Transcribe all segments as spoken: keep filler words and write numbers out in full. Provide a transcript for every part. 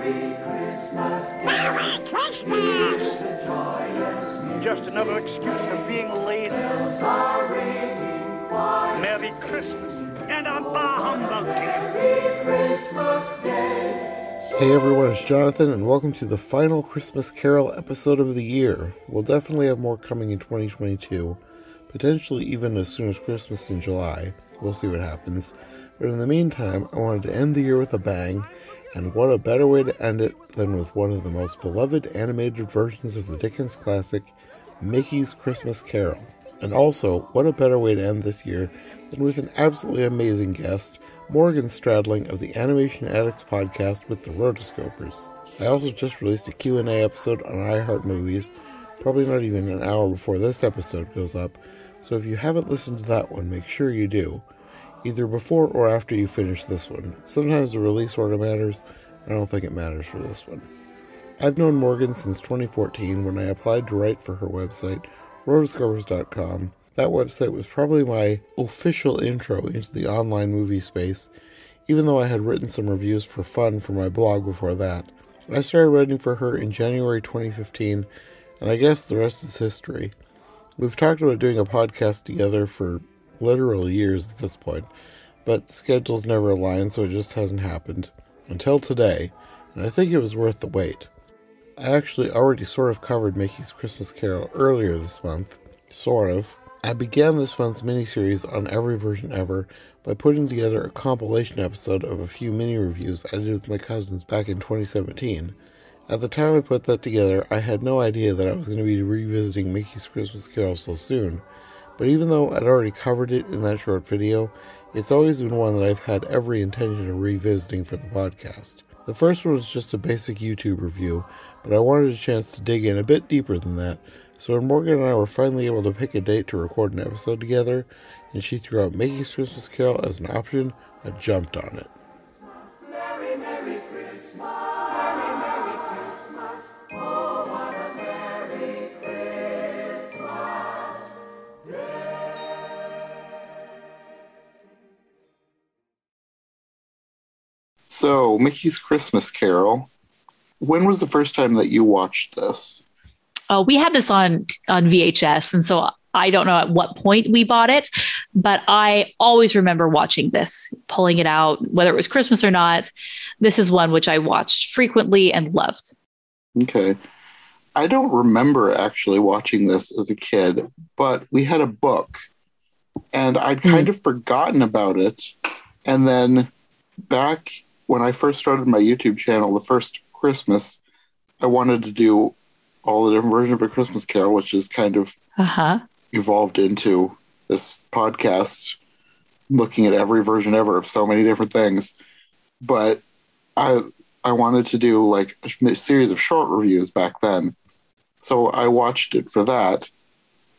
Merry Christmas. Merry Christmas. Just another excuse for being lazy. Merry Christmas. And a bah humbug to you. Merry Christmas Day. Hey everyone, it's Jonathan, and welcome to the final Christmas Carol episode of the year. We'll definitely have more coming in twenty twenty-two, potentially even as soon as Christmas in July. We'll see what happens. But in the meantime, I wanted to end the year with a bang, and what a better way to end it than with one of the most beloved animated versions of the Dickens classic, Mickey's Christmas Carol. And also, what a better way to end this year than with an absolutely amazing guest, Morgan Stradling of the Animation Addicts podcast with the Rotoscopers. I also just released a Q and A episode on iHeartMovies, probably not even an hour before this episode goes up, so if you haven't listened to that one, make sure you do, either before or after you finish this one. Sometimes the release order matters. I don't think it matters for this one. I've known Morgan since twenty fourteen when I applied to write for her website, rotoscopers dot com. That website was probably my official intro into the online movie space, even though I had written some reviews for fun for my blog before that. I started writing for her in January twenty fifteen, and I guess the rest is history. We've talked about doing a podcast together for literal years at this point, but schedules never align, so it just hasn't happened. Until today, and I think it was worth the wait. I actually already sort of covered Mickey's Christmas Carol earlier this month. Sort of. I began this month's miniseries on Every Version Ever by putting together a compilation episode of a few mini-reviews I did with my cousins back in twenty seventeen. At the time I put that together, I had no idea that I was going to be revisiting Mickey's Christmas Carol so soon, but even though I'd already covered it in that short video, it's always been one that I've had every intention of revisiting for the podcast. The first one was just a basic YouTube review, but I wanted a chance to dig in a bit deeper than that. So when Morgan and I were finally able to pick a date to record an episode together, and she threw out Mickey's Christmas Carol as an option, I jumped on it. Merry, Merry Christmas! Merry, Merry Christmas! Oh, what a Merry Christmas Day! So, Mickey's Christmas Carol. When was the first time that you watched this? Uh, we had this on on V H S, and so I don't know at what point we bought it, but I always remember watching this, pulling it out, whether it was Christmas or not. This is one which I watched frequently and loved. Okay. I don't remember actually watching this as a kid, but we had a book, and I'd kind mm. of forgotten about it. And then back when I first started my YouTube channel, the first Christmas, I wanted to do all the different versions of A Christmas Carol, which is kind of uh-huh. evolved into this podcast, looking at every version ever of so many different things. But I I wanted to do like a series of short reviews back then. So I watched it for that.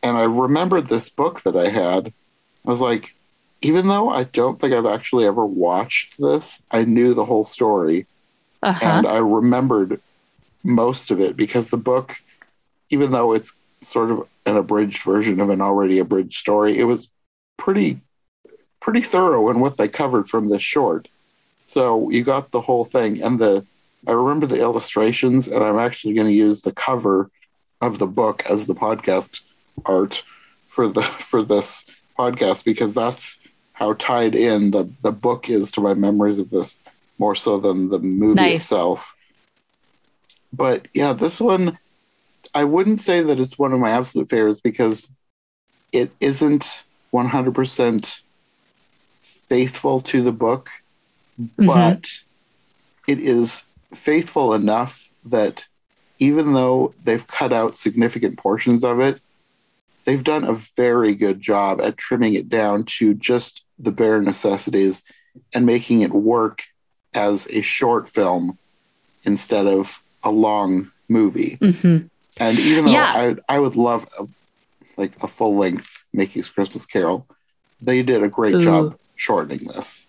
And I remembered this book that I had. I was like, even though I don't think I've actually ever watched this, I knew the whole story. Uh-huh. And I remembered most of it because the book, even though it's sort of an abridged version of an already abridged story, it was pretty pretty thorough in what they covered from this short. So you got the whole thing, and the I remember the illustrations, and I'm actually going to use the cover of the book as the podcast art for the for this podcast, because that's how tied in the the book is to my memories of this, more so than the movie nice. itself. But yeah, this one, I wouldn't say that it's one of my absolute favorites because it isn't one hundred percent faithful to the book, mm-hmm. but it is faithful enough that even though they've cut out significant portions of it, they've done a very good job at trimming it down to just the bare necessities and making it work as a short film instead of a long movie. Mm-hmm. And even though yeah. I I would love a, like a full length Mickey's Christmas Carol, they did a great Ooh. job shortening this.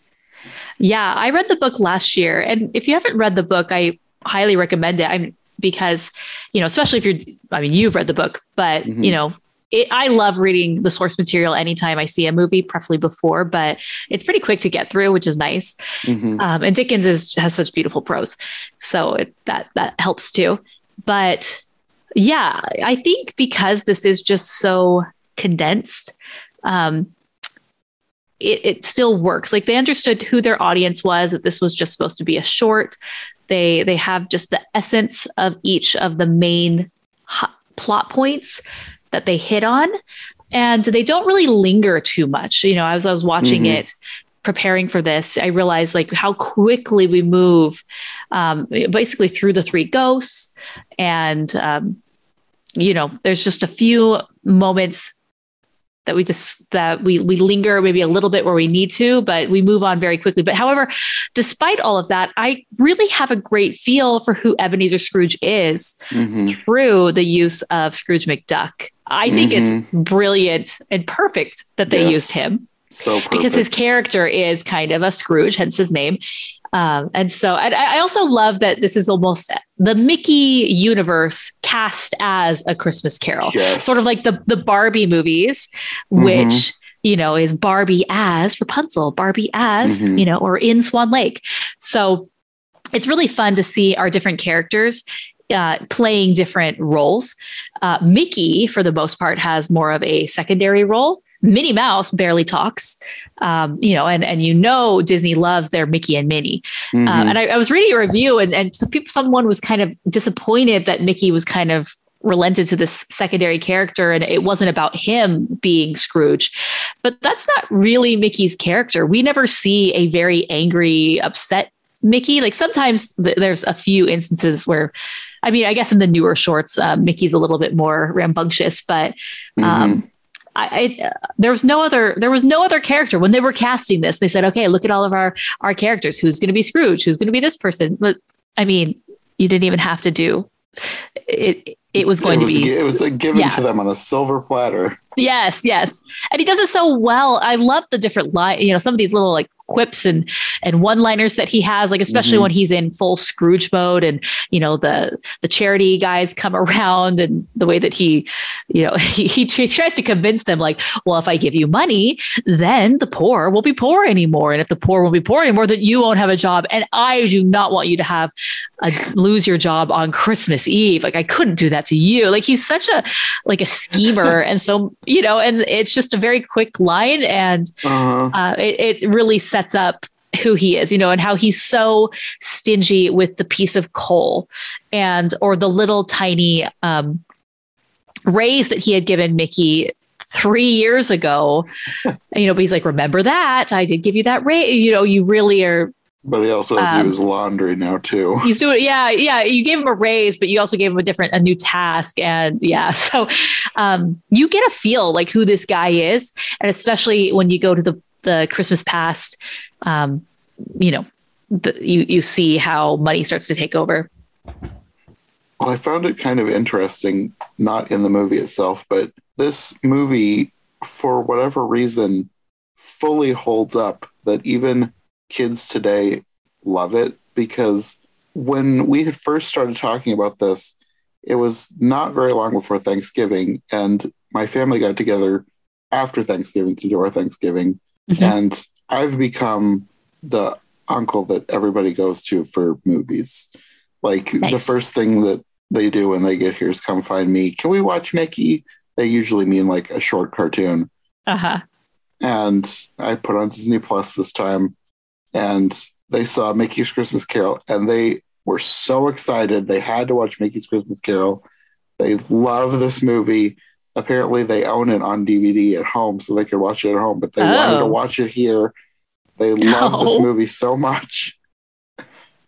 Yeah, I read the book last year, and if you haven't read the book, I highly recommend it. I'm because, you know, especially if you're I mean, you've read the book, but mm-hmm. you know, it, I love reading the source material anytime I see a movie, preferably before, but it's pretty quick to get through, which is nice. Mm-hmm. Um, and Dickens is, has such beautiful prose. So it, that, that helps too. But yeah, I think because this is just so condensed, um, it, it still works. Like, they understood who their audience was, that this was just supposed to be a short. They, they have just the essence of each of the main hot plot points that they hit on, and they don't really linger too much. You know, as I was watching mm-hmm. it, preparing for this, I realized like how quickly we move um, basically through the three ghosts. And, um, you know, there's just a few moments that we just, that we, we linger maybe a little bit where we need to, but we move on very quickly. But however, despite all of that, I really have a great feel for who Ebenezer Scrooge is mm-hmm. through the use of Scrooge McDuck. I mm-hmm. think it's brilliant and perfect that they yes. used him. So perfect. Because his character is kind of a Scrooge, hence his name. Um, and so I, I also love that this is almost the Mickey universe cast as A Christmas Carol, yes. sort of like the, the Barbie movies, mm-hmm. which, you know, is Barbie as Rapunzel, Barbie as, mm-hmm. you know, or in Swan Lake. So it's really fun to see our different characters Uh, playing different roles. Uh, Mickey, for the most part, has more of a secondary role. Minnie Mouse barely talks, um, you know, and, and you know, Disney loves their Mickey and Minnie. Mm-hmm. Uh, and I, I was reading a review, and, and some people, someone was kind of disappointed that Mickey was kind of relented to this secondary character, and it wasn't about him being Scrooge. But that's not really Mickey's character. We never see a very angry, upset Mickey. Like, sometimes th- there's a few instances where, I mean, I guess in the newer shorts, uh, Mickey's a little bit more rambunctious, but um, mm-hmm. I, I, there was no other, there was no other character when they were casting this. They said, okay, look at all of our, our characters. Who's going to be Scrooge? Who's going to be this person? But I mean, you didn't even have to do it. It was going it was, to be, it was like given yeah. to them on a silver platter. Yes. Yes. And he does it so well. I love the different line, you know, some of these little like quips and, and one-liners that he has, like, especially mm-hmm. when he's in full Scrooge mode, and, you know, the, the charity guys come around, and the way that he, you know, he, he tries to convince them, like, well, if I give you money, then the poor won't be poor anymore. And if the poor won't be poor anymore, then you won't have a job. And I do not want you to have a, lose your job on Christmas Eve. Like, I couldn't do that to you. Like, he's such a, like a schemer. And so, you know, and it's just a very quick line, and uh-huh. uh, it, it really sets up who he is, you know, and how he's so stingy with the piece of coal and or the little tiny um, raise that he had given Mickey three years ago. You know, but he's like, remember that? I did give you that raise. You know, you really are. But he also has to um, do his laundry now too. He's doing, yeah, yeah. You gave him a raise, but you also gave him a different, a new task, and yeah. So um, you get a feel like who this guy is, and especially when you go to the the Christmas past, um, you know, the, you you see how money starts to take over. Well, I found it kind of interesting, not in the movie itself, but this movie, for whatever reason, fully holds up that even kids today love it, because when we had first started talking about this, it was not very long before Thanksgiving, and my family got together after Thanksgiving to do our Thanksgiving. Mm-hmm. And I've become the uncle that everybody goes to for movies. Like, nice. The first thing that they do when they get here is come find me. Can we watch Mickey? They usually mean like a short cartoon. Uh-huh. And I put on Disney Plus this time, and they saw Mickey's Christmas Carol, and they were so excited. They had to watch Mickey's Christmas Carol. They love this movie. Apparently they own it on D V D at home, so they could watch it at home, but they oh. wanted to watch it here. They love oh. this movie so much.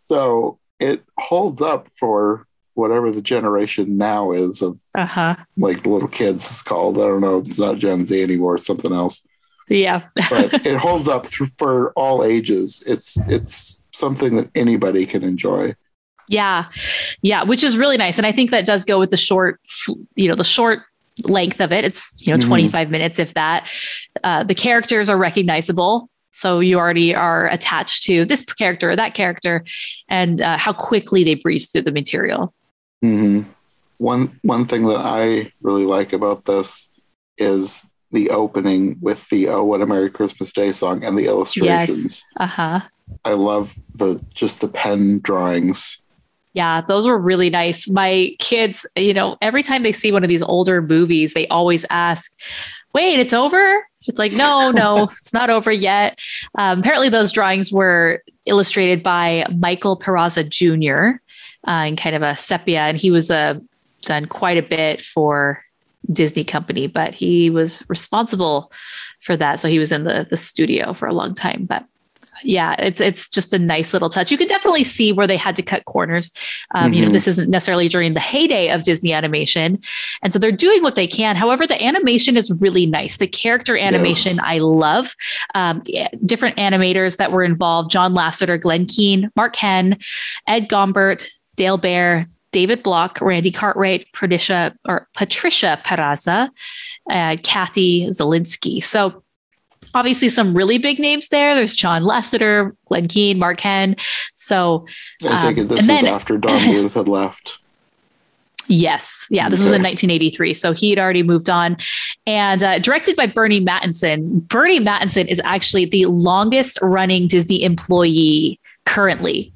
So it holds up for whatever the generation now is of uh-huh. like the little kids is called. I don't know. It's not Gen Z anymore. It's something else. Yeah. But it holds up through, for all ages. It's it's something that anybody can enjoy. Yeah. Yeah, which is really nice. And I think that does go with the short, you know, the short length of it. It's, you know, mm-hmm. twenty-five minutes, if that. Uh, the characters are recognizable. So you already are attached to this character or that character, and uh, how quickly they breeze through the material. Mm-hmm. One, one thing that I really like about this is the opening with the "Oh, What a Merry Christmas Day" song and the illustrations. Yes. Uh-huh. I love the just the pen drawings. Yeah, those were really nice. My kids, you know, every time they see one of these older movies, they always ask, wait, it's over? It's like, no, no, it's not over yet. Um, apparently those drawings were illustrated by Michael Peraza Junior Uh, in kind of a sepia. And he was uh, done quite a bit for Disney Company, but he was responsible for that. So he was in the, the studio for a long time, but yeah, it's it's just a nice little touch. You can definitely see where they had to cut corners. Um, mm-hmm. You know, this isn't necessarily during the heyday of Disney animation. And so they're doing what they can. However, the animation is really nice. The character animation, yes. I love. Um, different animators that were involved, John Lasseter, Glenn Keane, Mark Henn, Ed Gombert, Dale Bear, David Block, Randy Cartwright, Patricia, or Patricia Peraza, uh, Kathy Zielinski. So obviously some really big names there. There's John Lasseter, Glenn Keane, Mark Henn. So um, I take it this is then, after Don Bluth had left. Yes. Yeah. This okay. was in nineteen eighty-three. So he had already moved on, and uh, directed by Bernie Mattinson. Bernie Mattinson is actually the longest running Disney employee currently.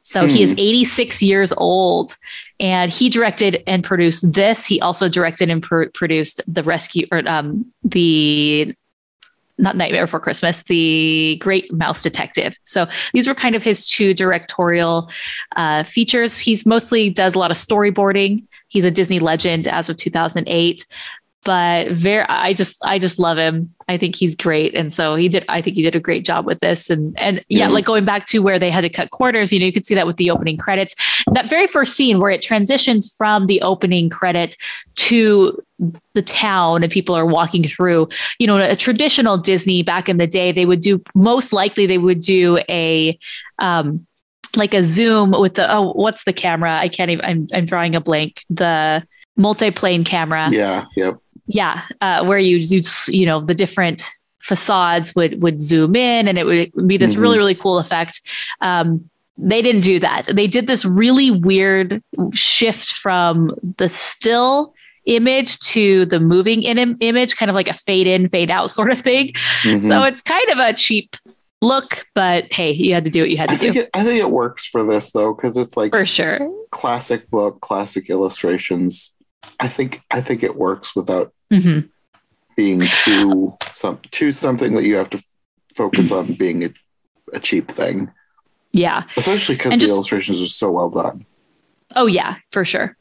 So mm. he is eighty-six years old, and he directed and produced this. He also directed and pr- produced the rescue or um, the Not Nightmare Before Christmas, The Great Mouse Detective. So these were kind of his two directorial uh, features. He's mostly does a lot of storyboarding. He's a Disney legend as of two thousand eight, but very, I just, I just love him. I think he's great. And so he did, I think he did a great job with this. And, and yeah, mm-hmm. like going back to where they had to cut corners, you know, you could see that with the opening credits, that very first scene where it transitions from the opening credit to the town and people are walking through, you know, a traditional Disney back in the day, they would do most likely they would do a, um, like a zoom with the, oh, what's the camera? I can't even, I'm, I'm drawing a blank, the multi-plane camera. Yeah. Yep. Yeah, uh, where you, you you know, the different facades would would zoom in, and it would be this mm-hmm. really, really cool effect. Um, they didn't do that. They did this really weird shift from the still image to the moving in- image, kind of like a fade in, fade out sort of thing. Mm-hmm. So it's kind of a cheap look, but hey, you had to do what you had to I do. Think it, I think it works for this, though, because it's like for sure classic book, classic illustrations. I think I think it works without Mm-hmm. being too some too something that you have to f- focus on being a, a cheap thing. Yeah, especially because the just, illustrations are so well done. Oh yeah, for sure.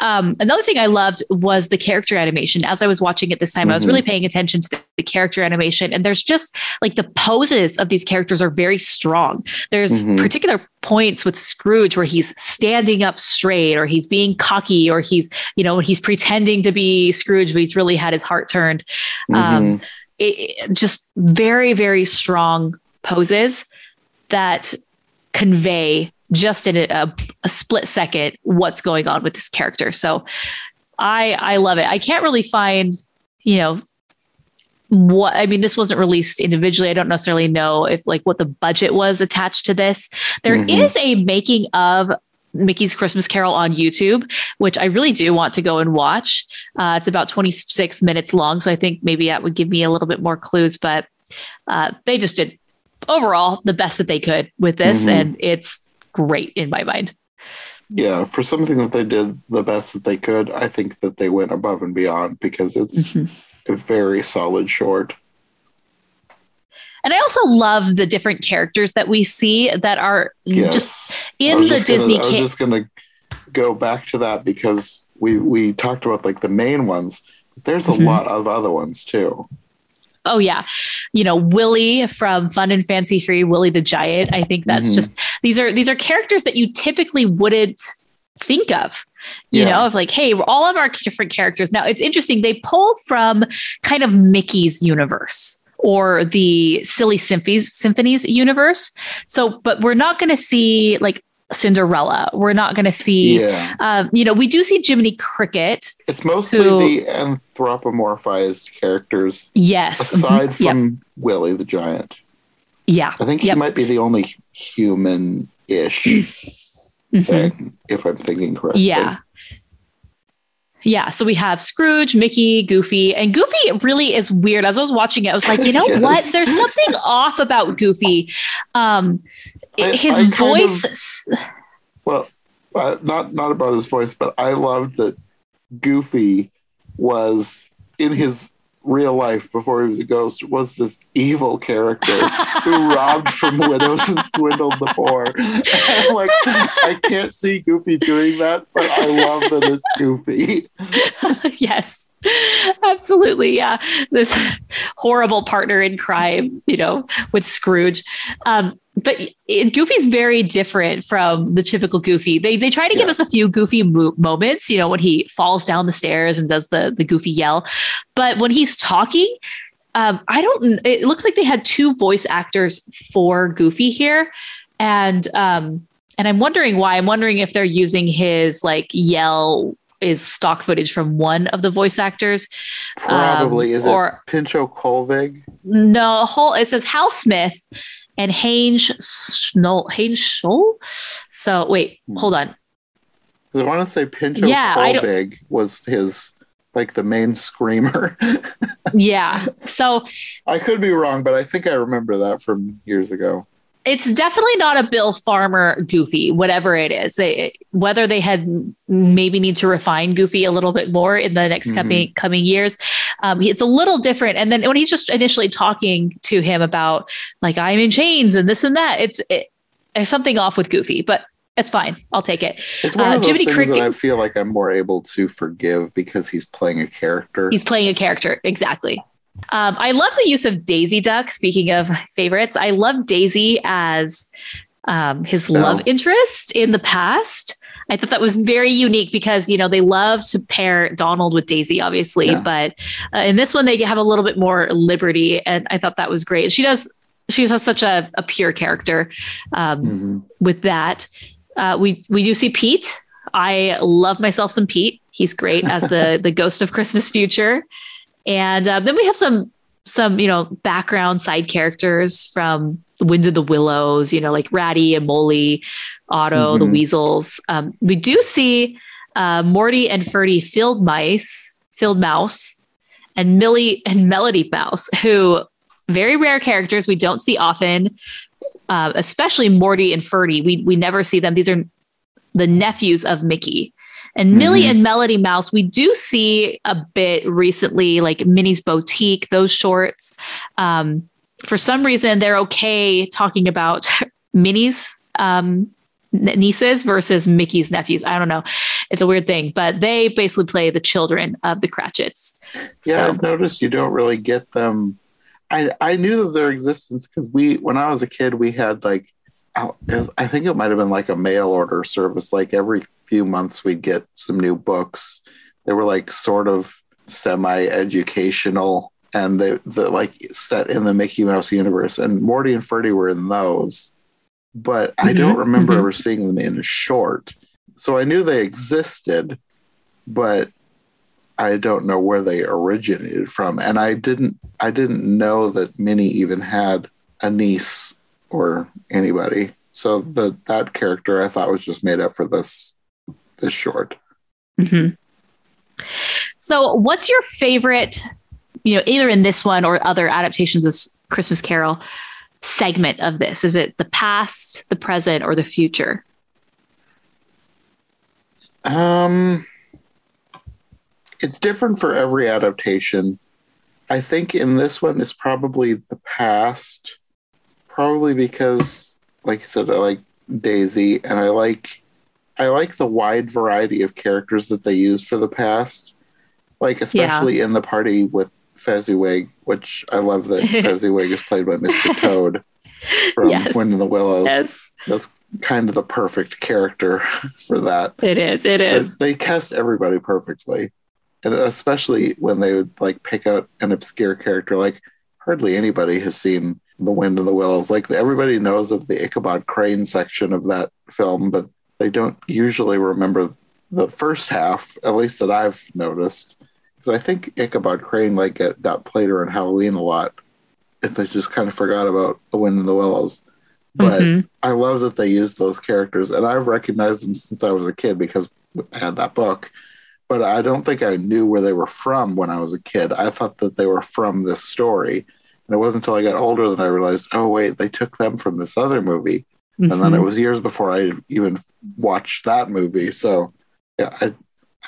Um, another thing I loved was the character animation. As I was watching it this time, mm-hmm. I was really paying attention to the, the character animation, and there's just like the poses of these characters are very strong. There's mm-hmm. particular points with Scrooge where he's standing up straight, or he's being cocky, or he's, you know, he's pretending to be Scrooge, but he's really had his heart turned. Mm-hmm. Um, it, just very, very strong poses that convey just in a, a split second what's going on with this character. So I I love it. I can't really find, you know, what, I mean, this wasn't released individually. I don't necessarily know if like what the budget was attached to this. There mm-hmm. is a making of Mickey's Christmas Carol on YouTube, which I really do want to go and watch. Uh, it's about twenty-six minutes long. So I think maybe that would give me a little bit more clues, but uh, they just did overall the best that they could with this. Mm-hmm. And it's great in my mind. Yeah, for something that they did the best that they could, I think that they went above and beyond because it's mm-hmm. a very solid short. And I also love the different characters that we see that are yes. just in the just Disney. Gonna, I was just going to go back to that because we we talked about like the main ones. There's mm-hmm. a lot of other ones too. Oh, yeah. You know, Willie from Fun and Fancy Free, Willie the Giant. I think that's mm-hmm. just these are these are characters that you typically wouldn't think of, you yeah. know, of like, hey, all of our different characters. Now, it's interesting. They pulled from kind of Mickey's universe or the Silly Symphonies, Symphonies universe. So but we're not going to see like Cinderella. We're not going to see, yeah. um, you know, we do see Jiminy Cricket. It's mostly who, the anthropomorphized characters. Yes. Aside from yep. Willie the Giant. Yeah. I think yep. he might be the only human-ish mm-hmm. thing, if I'm thinking correctly. Yeah. Yeah. So we have Scrooge, Mickey, Goofy, and Goofy really is weird. As I was watching it, I was like, you know yes. what? There's something off about Goofy. Um, I, his I voice. Kind of, well, uh, not, not about his voice, but I loved that Goofy was in his real life before he was a ghost was this evil character who robbed from widows and swindled the poor. And like, I can't see Goofy doing that, but I love that it's Goofy. Yes, absolutely. Yeah. This horrible partner in crime, you know, with Scrooge. Um, But Goofy's very different from the typical Goofy. They they try to yeah. give us a few Goofy mo- moments, you know, when he falls down the stairs and does the, the Goofy yell. But when he's talking, um, I don't. It looks like they had two voice actors for Goofy here, and um, and I'm wondering why. I'm wondering if they're using his like yell is stock footage from one of the voice actors. Probably um, is or, it Pincho Colvig? No, whole it says Hal Smith. And Haynes Schnoll, Haynes Scholl? So wait, hold on. I want to say Pincho yeah, Colvig was his, like the main screamer. yeah. So I could be wrong, but I think I remember that from years ago. It's definitely not a Bill Farmer Goofy, whatever it is. They, whether they had maybe need to refine Goofy a little bit more in the next mm-hmm. coming, coming years. Um, it's a little different. And then when he's just initially talking to him about like, I'm in chains and this and that, it's it, there's something off with Goofy, but it's fine. I'll take it. It's one of those uh, things Cricket, that I feel like I'm more able to forgive because he's playing a character. He's playing a character. Exactly. Um, I love the use of Daisy Duck. Speaking of favorites, I love Daisy as um, his no. love interest in the past. I thought that was very unique because, you know, they love to pair Donald with Daisy, obviously. Yeah. But uh, in this one, they have a little bit more liberty. And I thought that was great. She does. She has such a, a pure character um, mm-hmm. with that. Uh, we we do see Pete. I love myself some Pete. He's great as the the ghost of Christmas future. And um, then we have some, some, you know, background side characters from Wind in the Willows, you know, like Ratty and Molly, Otto, mm-hmm. the Weasels. Um, we do see uh, Morty and Ferdy Fieldmice, Fieldmouse, and Millie and Melody Mouse, who very rare characters we don't see often, uh, especially Morty and Ferdy. We, we never see them. These are the nephews of Mickey. And Millie mm-hmm. and Melody Mouse, we do see a bit recently, like Minnie's Boutique, those shorts. Um, for some reason, they're okay talking about Minnie's um, nieces versus Mickey's nephews. I don't know. It's a weird thing, but they basically play the children of the Cratchits. Yeah, so. I've noticed you don't really get them. I, I knew of their existence because we, when I was a kid, we had like, I think it might have been like a mail order service. Like every few months we'd get some new books. They were like sort of semi-educational and they the like set in the Mickey Mouse universe. And Morty and Ferdy were in those, but I mm-hmm. don't remember mm-hmm. ever seeing them in a short. So I knew they existed, but I don't know where they originated from. And I didn't I didn't know that Minnie even had a niece or anybody. So the that character I thought was just made up for this this short. Mm-hmm. So what's your favorite, you know, either in this one or other adaptations of Christmas Carol segment of this? Is it the past, the present, or the future? Um, it's different for every adaptation. I think in this one it's probably the past. Probably because, like you said, I like Daisy, and I like I like the wide variety of characters that they use for the past. Like, especially yeah. in the party with Fezziwig, which I love that Fezziwig is played by Mister Toad from yes. Wind in the Willows. Yes. That's kind of the perfect character for that. It is, it is. They cast everybody perfectly. And especially when they would, like, pick out an obscure character. Like, hardly anybody has seen The Wind in the Willows. Like everybody knows of the Ichabod Crane section of that film, but they don't usually remember the first half, at least that I've noticed. Because I think Ichabod Crane like got played around Halloween a lot. If they just kind of forgot about The Wind in the Willows. But mm-hmm. I love that they used those characters, and I've recognized them since I was a kid because I had that book. but I don't think I knew where they were from when I was a kid. I thought that they were from this story. And it wasn't until I got older that I realized, oh, wait, they took them from this other movie. Mm-hmm. And then it was years before I even watched that movie. So, yeah, I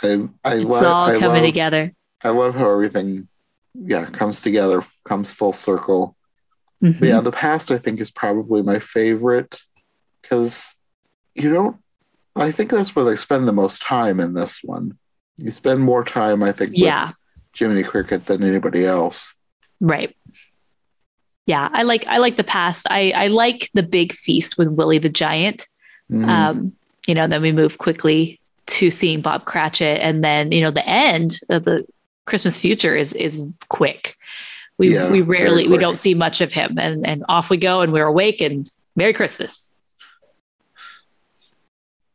I, I it's love, all coming I love, together. I love how everything, yeah, comes together, comes full circle. Mm-hmm. But yeah, the past, I think, is probably my favorite because you don't, I think that's where they spend the most time in this one. You spend more time, I think, yeah. with Jiminy Cricket than anybody else. Right. Yeah, I like I like the past. I, I like the big feast with Willie the Giant. Mm-hmm. Um, you know, then we move quickly to seeing Bob Cratchit. And then, you know, the end of the Christmas future is is quick. We yeah, we rarely, we don't see much of him. And, and off we go and we're awake and Merry Christmas.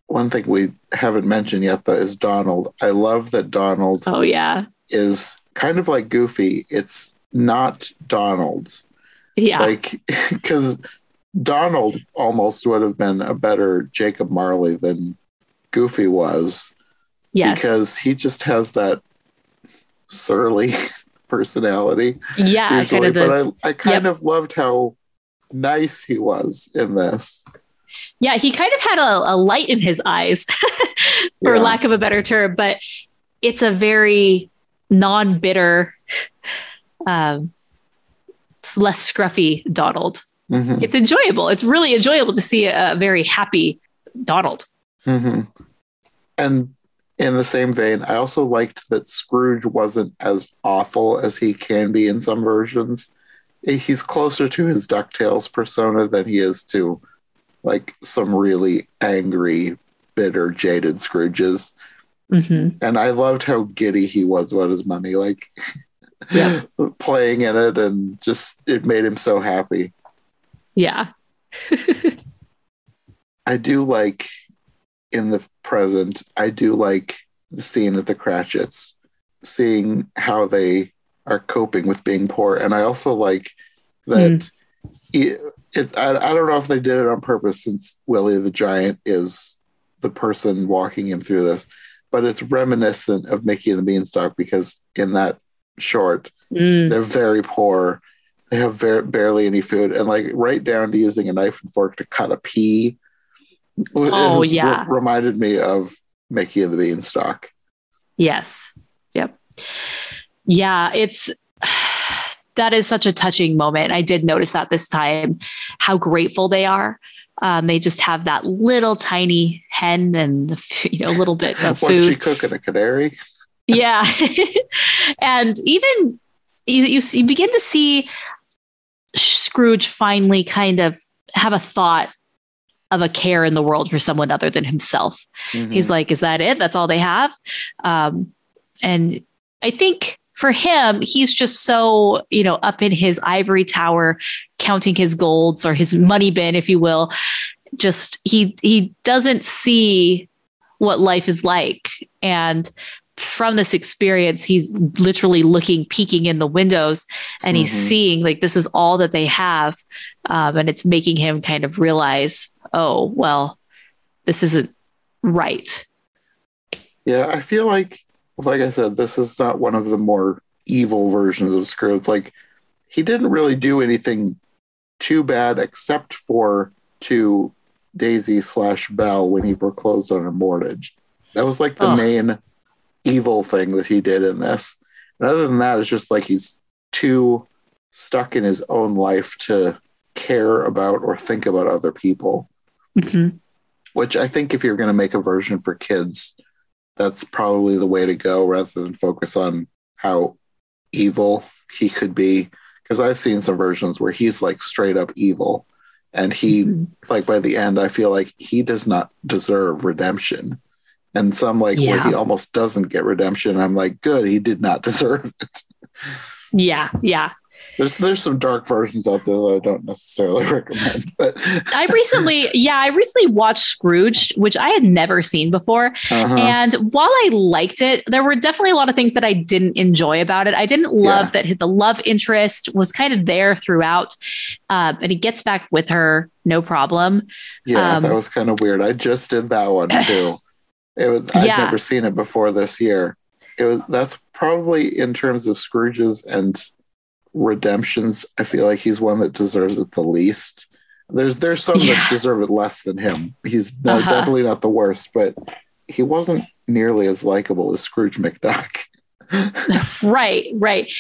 One thing we haven't mentioned yet, though, is Donald. I love that Donald oh, yeah. is kind of like Goofy. It's not Donald. Yeah. Like, because Donald almost would have been a better Jacob Marley than Goofy was. Yes. Because he just has that surly personality. Yeah. Usually. Kind of but I, I kind yep. of loved how nice he was in this. Yeah. He kind of had a, a light in his eyes, for yeah. lack of a better term, but it's a very non-bitter, um, less scruffy Donald. Mm-hmm. It's enjoyable. It's really enjoyable to see a very happy Donald. Mm-hmm. And in the same vein, I also liked that Scrooge wasn't as awful as he can be in some versions. He's closer to his DuckTales persona than he is to like some really angry, bitter, jaded Scrooges. Mm-hmm. And I loved how giddy he was about his money. Like, yeah, playing in it and just it made him so happy. Yeah. I do like in the present, I do like the scene at the Cratchits, seeing how they are coping with being poor. And I also like that mm. it, it, I, I don't know if they did it on purpose since Willie the Giant is the person walking him through this, but it's reminiscent of Mickey and the Beanstalk because in that short mm. they're very poor, they have very, barely any food, and like right down to using a knife and fork to cut a pea. Oh it yeah re- reminded me of Mickey and the Beanstalk. Yes. Yep. Yeah, it's that is such a touching moment. I did notice that this time how grateful they are. Um, they just have that little tiny hen and a you know, little bit of food. What's she cooking, a canary? Yeah. And even you, you, see, you begin to see Scrooge finally kind of have a thought of a care in the world for someone other than himself. Mm-hmm. He's like, is that it? That's all they have? Um, and I think for him, he's just so, you know, up in his ivory tower, counting his golds or his money bin, if you will. Just he he doesn't see what life is like. And from this experience, he's literally looking, peeking in the windows, and he's mm-hmm. seeing like this is all that they have. Um, and it's making him kind of realize, oh, well, this isn't right. Yeah, I feel like, like I said, this is not one of the more evil versions of Scrooge. Like, he didn't really do anything too bad except for to Daisy slash Belle when he foreclosed on her mortgage. That was like the oh. main evil thing that he did in this. And other than that, it's just like he's too stuck in his own life to care about or think about other people. Mm-hmm. Which I think if you're going to make a version for kids, that's probably the way to go rather than focus on how evil he could be. Because I've seen some versions where he's like straight up evil. And he, mm-hmm. like by the end, I feel like he does not deserve redemption. And some like yeah. where he almost doesn't get redemption. I'm like, good, he did not deserve it. Yeah, yeah. There's there's some dark versions out there that I don't necessarily recommend. But I recently, yeah, I recently watched Scrooge, which I had never seen before. Uh-huh. And while I liked it, there were definitely a lot of things that I didn't enjoy about it. I didn't love yeah. that the love interest was kind of there throughout, um, and he gets back with her, no problem. Yeah, um, that was kind of weird. I just did that one too. It was, yeah. I'd never seen it before this year. It was, that's probably in terms of Scrooges and redemptions, I feel like he's one that deserves it the least. There's there's some yeah. that deserve it less than him. He's no, uh-huh. definitely not the worst, but he wasn't nearly as likable as Scrooge McDuck. Right, right.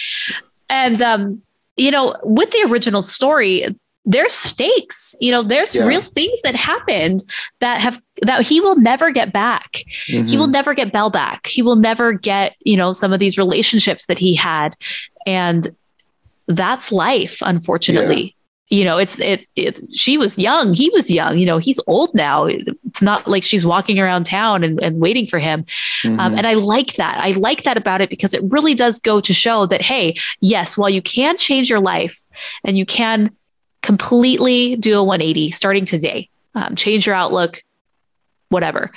And, um, you know, with the original story, there's stakes, you know, there's yeah. real things that happened that have, that he will never get back. Mm-hmm. He will never get Belle back. He will never get, you know, some of these relationships that he had. And that's life, unfortunately. Yeah. You know, it's, it, it, she was young, he was young, you know, he's old now. It's not like she's walking around town and, and waiting for him. Mm-hmm. Um, and I like that. I like that about it because it really does go to show that, hey, yes, while you can change your life and you can completely do a one eighty starting today, um, change your outlook, whatever.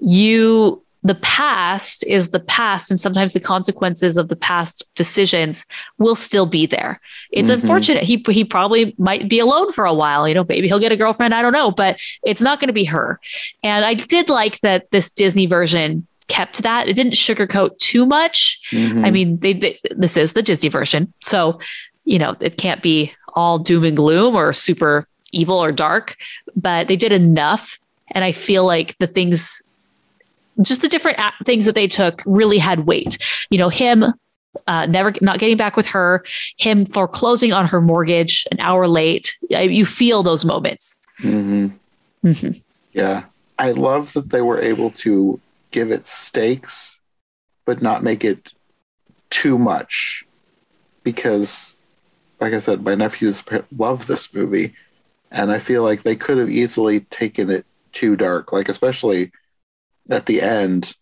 You, the past is the past, and sometimes the consequences of the past decisions will still be there. It's mm-hmm. unfortunate. He he probably might be alone for a while. You know, maybe he'll get a girlfriend. I don't know, but it's not going to be her. And I did like that this Disney version kept that. It didn't sugarcoat too much. Mm-hmm. I mean, they, they, this is the Disney version, so you know it can't be all doom and gloom or super evil or dark, but they did enough. And I feel like the things, just the different things that they took really had weight, you know, him uh, never, not getting back with her, him foreclosing on her mortgage an hour late. You feel those moments. Mm-hmm. Mm-hmm. Yeah. I love that they were able to give it stakes, but not make it too much because, like I said, my nephews love this movie, and I feel like they could have easily taken it too dark, like especially at the end,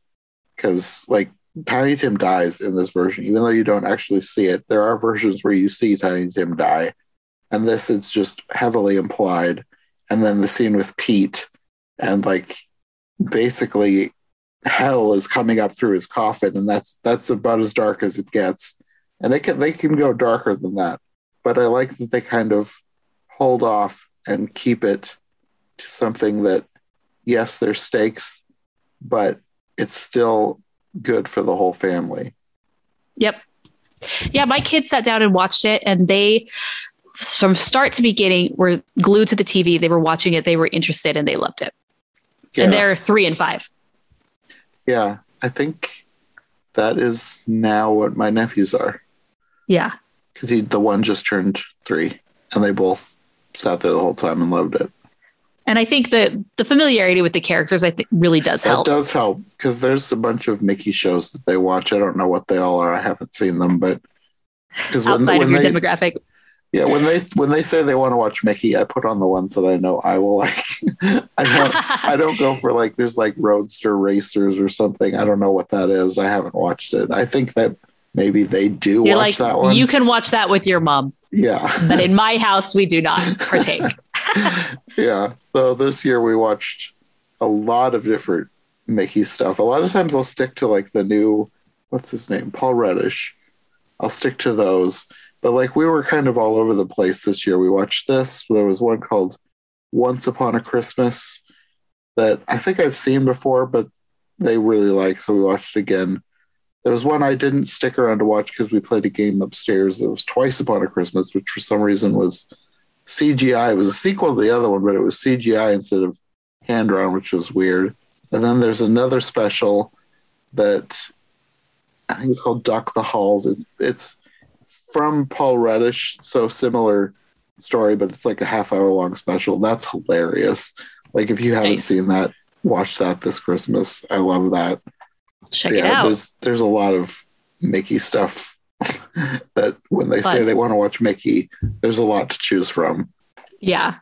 because like Tiny Tim dies in this version, even though you don't actually see it. There are versions where you see Tiny Tim die, and this is just heavily implied. And then the scene with Pete, and like basically hell is coming up through his coffin, and that's that's about as dark as it gets. And they can they can go darker than that. But I like that they kind of hold off and keep it to something that, yes, there's stakes, but it's still good for the whole family. Yep. Yeah, my kids sat down and watched it, and they, from start to beginning, were glued to the T V. They were watching it. They were interested, and they loved it. Yeah. And they're three and five. Yeah, I think that is now what my nephews are. Yeah. Because he, the one just turned three, and they both sat there the whole time and loved it. And I think that the familiarity with the characters, I think, really does help. It does help, because there's a bunch of Mickey shows that they watch. I don't know what they all are. I haven't seen them, but because outside when, when of your they, demographic, yeah, when they when they say they want to watch Mickey, I put on the ones that I know I will like. I don't, I don't go for like there's like Roadster Racers or something. I don't know what that is. I haven't watched it. I think that. Maybe they do You're watch like, that one. You can watch that with your mom. Yeah. But in my house, we do not partake. Yeah. So this year we watched a lot of different Mickey stuff. A lot of times I'll stick to like the new, what's his name? Paul Reddish. I'll stick to those. But like we were kind of all over the place this year. We watched this. There was one called Once Upon a Christmas that I think I've seen before, but they really like. So we watched it again. There was one I didn't stick around to watch because we played a game upstairs. It was Twice Upon a Christmas, which for some reason was C G I. It was a sequel to the other one, but it was C G I instead of hand-drawn, which was weird. And then there's another special that I think it's called Duck the Halls. It's, it's from Paul Reddish, so similar story, but it's like a half-hour-long special. That's hilarious. Like, if you haven't nice. seen that, watch that this Christmas. I love that. Check yeah, it out. There's, there's a lot of Mickey stuff that when they Fun. say they want to watch Mickey, there's a lot to choose from. Yeah.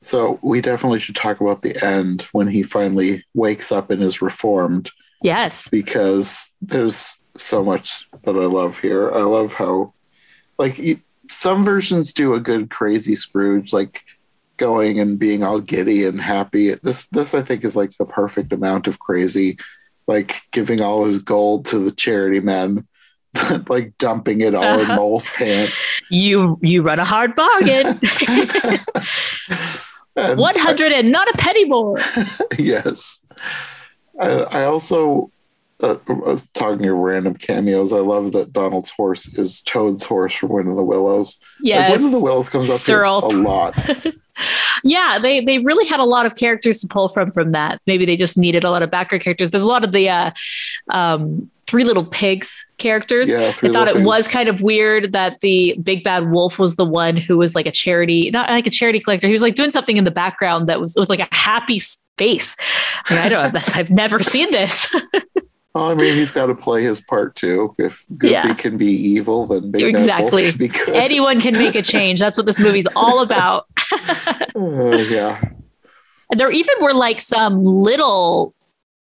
So we definitely should talk about the end when he finally wakes up and is reformed. Yes. Because there's so much that I love here. I love how, like, you, some versions do a good crazy Scrooge, like, going and being all giddy and happy. This, this I think is like the perfect amount of crazy, like giving all his gold to the charity men, like dumping it all uh-huh. in Mole's pants. You, you run a hard bargain. one hundred and not a penny more. Yes. I, I also, uh, I was talking to random cameos. I love that Donald's horse is Toad's horse from Wind in the Willows. Yeah, like, Wind in the Willows comes up here a lot. Yeah, they they really had a lot of characters to pull from from that. Maybe they just needed a lot of background characters. There's a lot of the uh, um, Three Little Pigs characters. Yeah, I thought it pigs. was kind of weird that the big bad wolf was the one who was like a charity, not like a charity collector. He was like doing something in the background that was, was like a happy space. I, mean, I don't know. I've never seen this. Well, I mean, he's got to play his part too. If Goofy yeah. can be evil, then Big exactly. Bad Wolf can be good. Anyone can make a change. That's what this movie's all about. uh, yeah. And there even were like some little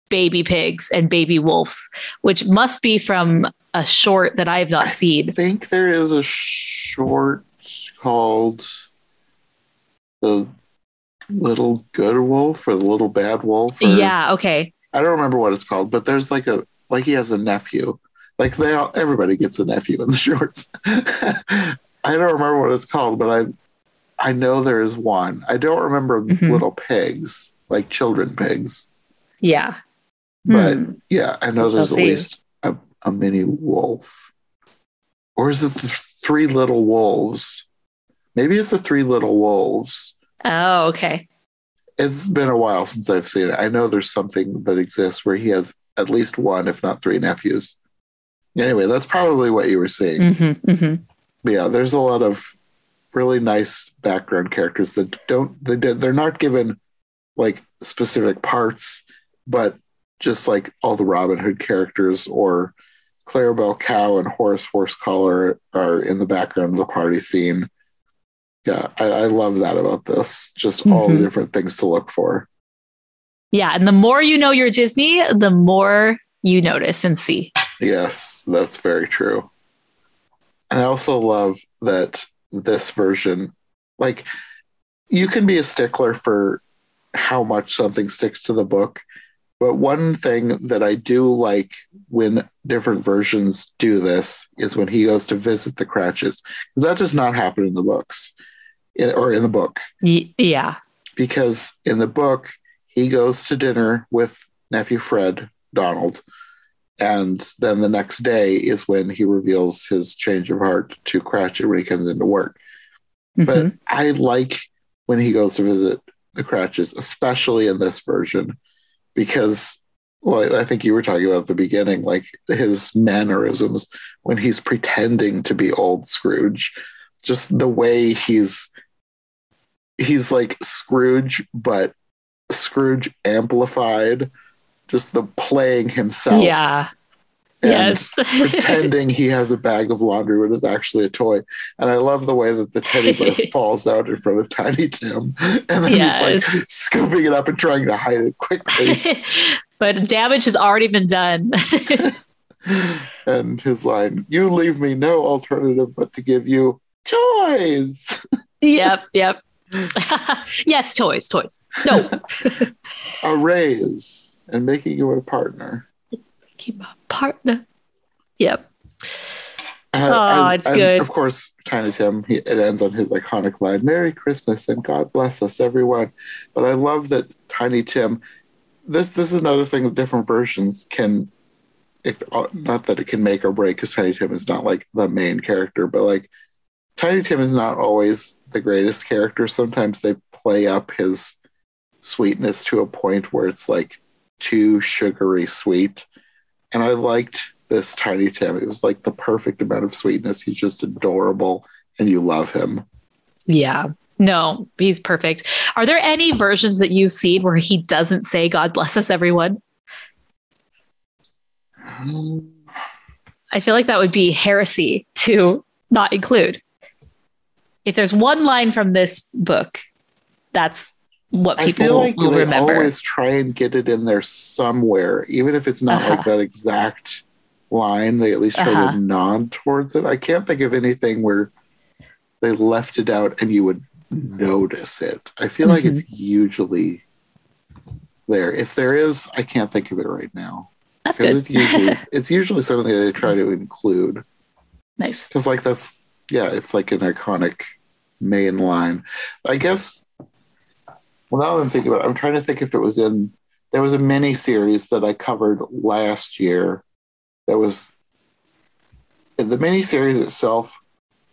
baby pigs and baby wolves, which must be from a short that I have not seen. I think there is a short called The Little Good Wolf or The Little Bad Wolf. Or, yeah. Okay. I don't remember what it's called, but there's like a, like he has a nephew. Like they all, everybody gets a nephew in the shorts. I don't remember what it's called, but I I know there is one. I don't remember mm-hmm. little pigs, like children pigs. Yeah. But hmm. yeah, I know there's I'll at see. least a, a mini wolf. Or is it the Three Little Wolves? Maybe it's the Three Little Wolves. Oh, okay. It's been a while since I've seen it. I know there's something that exists where he has at least one, if not three nephews. Anyway, that's probably what you were seeing. Mm-hmm, mm-hmm. But yeah, there's a lot of really nice background characters that don't, they, they're not given like specific parts, but just like all the Robin Hood characters or Clarabelle Cow and Horace Horsecollar are in the background of the party scene. Yeah, I, I love that about this. Just mm-hmm. all the different things to look for. Yeah, and the more you know your Disney, the more you notice and see. Yes, that's very true. And I also love that this version, like, you can be a stickler for how much something sticks to the book. But one thing that I do like when different versions do this is when he goes to visit the Cratchits, because that does not happen in the books or in the book. Yeah. Because in the book, he goes to dinner with nephew Fred, Donald. And then the next day is when he reveals his change of heart to Cratchit when he comes into work. Mm-hmm. But I like when he goes to visit the Cratchits, especially in this version. Because, well, I think you were talking about at the beginning, like his mannerisms when he's pretending to be old Scrooge, just the way he's, he's like Scrooge, but Scrooge amplified, just the playing himself. Yeah. And yes. pretending he has a bag of laundry when it's actually a toy. And I love the way that the teddy bear falls out in front of Tiny Tim. And then yes. he's like scooping it up and trying to hide it quickly. But damage has already been done. And his line, "You leave me no alternative but to give you toys." Yep, yep. Yes, toys, toys. No. A raise and making you a partner. Keep my partner. Yep. Uh, oh, it's and, good. And of course, Tiny Tim, he, it ends on his iconic line, "Merry Christmas and God bless us, everyone." But I love that Tiny Tim, this this is another thing that different versions can, it, not that it can make or break, because Tiny Tim is not like the main character, but like Tiny Tim is not always the greatest character. Sometimes they play up his sweetness to a point where it's like too sugary sweet. And I liked this Tiny Tim. It was like the perfect amount of sweetness. He's just adorable and you love him. Yeah. No, he's perfect. Are there any versions that you've seen where he doesn't say, "God bless us, everyone"? I feel like that would be heresy to not include. If there's one line from this book, that's what people I feel like will they remember. Always try and get it in there somewhere, even if it's not uh-huh. like that exact line. They at least try uh-huh. to nod towards it. I can't think of anything where they left it out and you would notice it. I feel mm-hmm. like it's usually there. If there is, I can't think of it right now. That's good. It's usually, it's usually something that they try to include. Nice. Because like that's yeah, it's like an iconic main line, I guess. Well, now that I'm thinking about it, I'm trying to think if it was in, there was a mini series that I covered last year. That was the mini series itself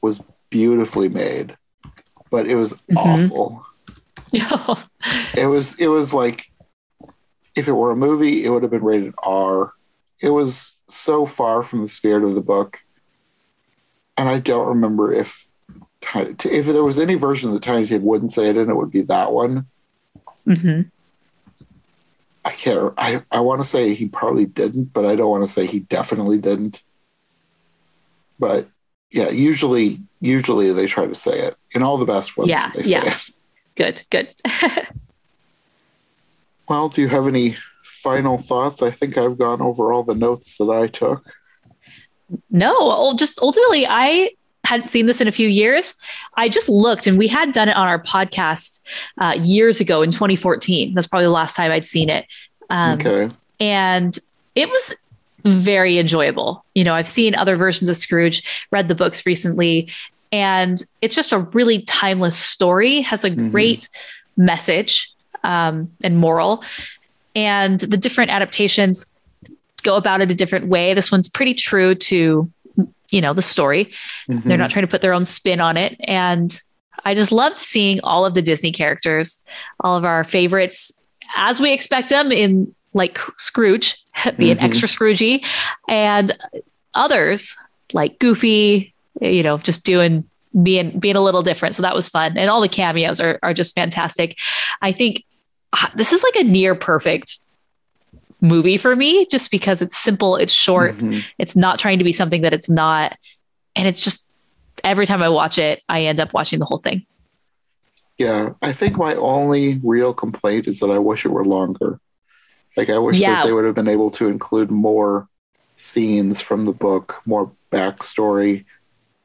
was beautifully made, but it was mm-hmm. awful. Yeah, it was. It was like if it were a movie, it would have been rated R. It was so far from the spirit of the book, and I don't remember if if there was any version that Tiny Tim wouldn't say it in, it would be that one. Mm-hmm. I can't. I, I want to say he probably didn't, but I don't want to say he definitely didn't. But yeah, usually, usually they try to say it in all the best ones. Yeah, they say yeah. It. Good, good. Well, do you have any final thoughts? I think I've gone over all the notes that I took. No, just ultimately, I hadn't seen this in a few years. I just looked, and we had done it on our podcast uh, years ago in twenty fourteen. That's probably the last time I'd seen it. Um, okay. And it was very enjoyable. You know, I've seen other versions of Scrooge, read the books recently, and it's just a really timeless story, has a mm-hmm. great message um, and moral. And the different adaptations go about it a different way. This one's pretty true to, you know, the story. Mm-hmm. They're not trying to put their own spin on it. And I just loved seeing all of the Disney characters, all of our favorites, as we expect them in like Scrooge, being mm-hmm. extra Scroogey, and others like Goofy, you know, just doing, being, being a little different. So that was fun. And all the cameos are, are just fantastic. I think uh, this is like a near perfect movie for me, just because it's simple, it's short, mm-hmm. it's not trying to be something that it's not. And it's just, every time I watch it, I end up watching the whole thing. Yeah. I think my only real complaint is that I wish it were longer. Like I wish yeah. that they would have been able to include more scenes from the book, more backstory,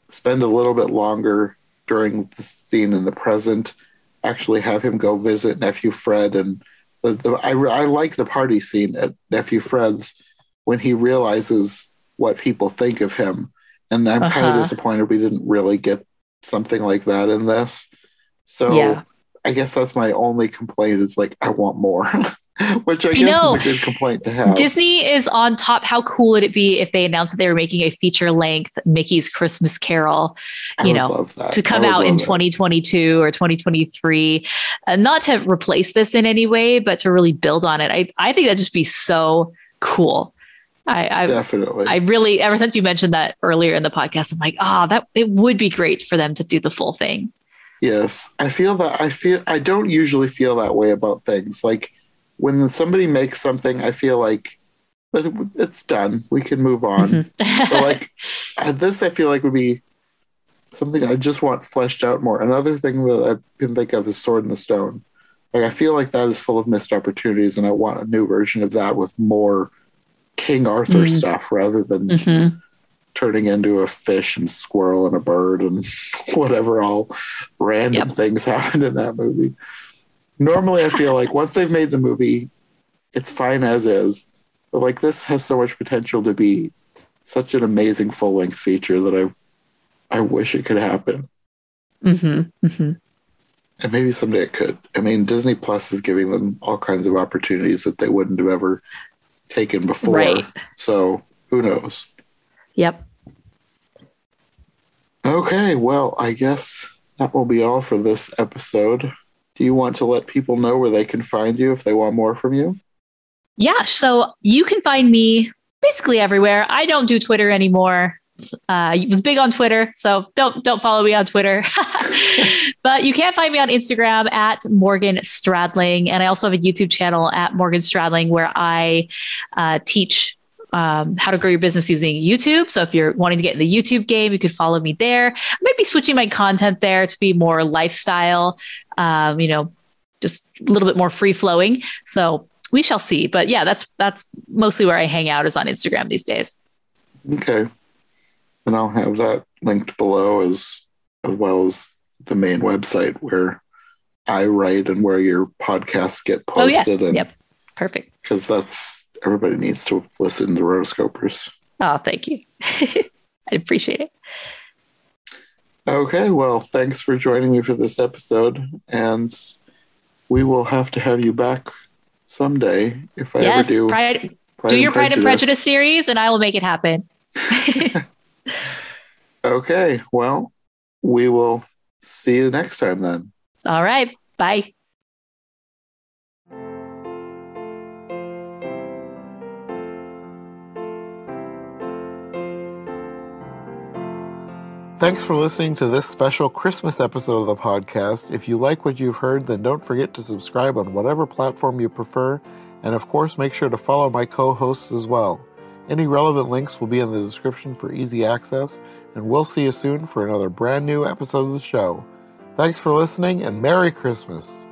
spend a little bit longer during the scene in the present, actually have him go visit Nephew Fred. And the, the, I, I like the party scene at Nephew Fred's when he realizes what people think of him. And I'm uh-huh. kind of disappointed we didn't really get something like that in this. So yeah. I guess that's my only complaint is like, I want more, which I you guess know, is a good complaint to have. Disney is on top. How cool would it be if they announced that they were making a feature length Mickey's Christmas Carol, you know, to come out in that. twenty twenty-two or twenty twenty-three, uh, not to replace this in any way, but to really build on it. I, I think that'd just be so cool. I, I definitely, I really, ever since you mentioned that earlier in the podcast, I'm like, ah, oh, that it would be great for them to do the full thing. Yes. I feel that I feel, I don't usually feel that way about things. Like when somebody makes something, I feel like it's done. We can move on. Mm-hmm. But like this, I feel like would be something I just want fleshed out more. Another thing that I can think of is Sword in the Stone. Like I feel like that is full of missed opportunities, and I want a new version of that with more King Arthur mm-hmm. stuff rather than mm-hmm. turning into a fish and squirrel and a bird and whatever all random yep. things happened in that movie. Normally, I feel like once they've made the movie, it's fine as is. But like this has so much potential to be such an amazing full length feature that I, I wish it could happen. Mm-hmm. Mm-hmm. And maybe someday it could. I mean, Disney Plus is giving them all kinds of opportunities that they wouldn't have ever taken before. Right. So who knows? Yep. Okay. Well, I guess that will be all for this episode. Do you want to let people know where they can find you if they want more from you? Yeah. So you can find me basically everywhere. I don't do Twitter anymore. Uh, I was big on Twitter, so don't, don't follow me on Twitter, but you can find me on Instagram at Morgan Stradling. And I also have a YouTube channel at Morgan Stradling where I uh, teach um, how to grow your business using YouTube. So if you're wanting to get in the YouTube game, you could follow me there. I might be switching my content there to be more lifestyle, Um, you know, just a little bit more free flowing. So we shall see. But yeah, that's that's mostly where I hang out is on Instagram these days. Okay. And I'll have that linked below as, as well as the main website where I write and where your podcasts get posted. Oh, yes. And, yep. Perfect. Because that's, everybody needs to listen to Rotoscopers. Oh, thank you. I appreciate it. Okay, well, thanks for joining me for this episode, and we will have to have you back someday if I yes, ever do. Pride, Pride do your Pride and Prejudice series, and I will make it happen. Okay, well, we will see you next time then. All right, bye. Thanks for listening to this special Christmas episode of the podcast. If you like what you've heard, then don't forget to subscribe on whatever platform you prefer. And of course, make sure to follow my co-hosts as well. Any relevant links will be in the description for easy access. And we'll see you soon for another brand new episode of the show. Thanks for listening and Merry Christmas.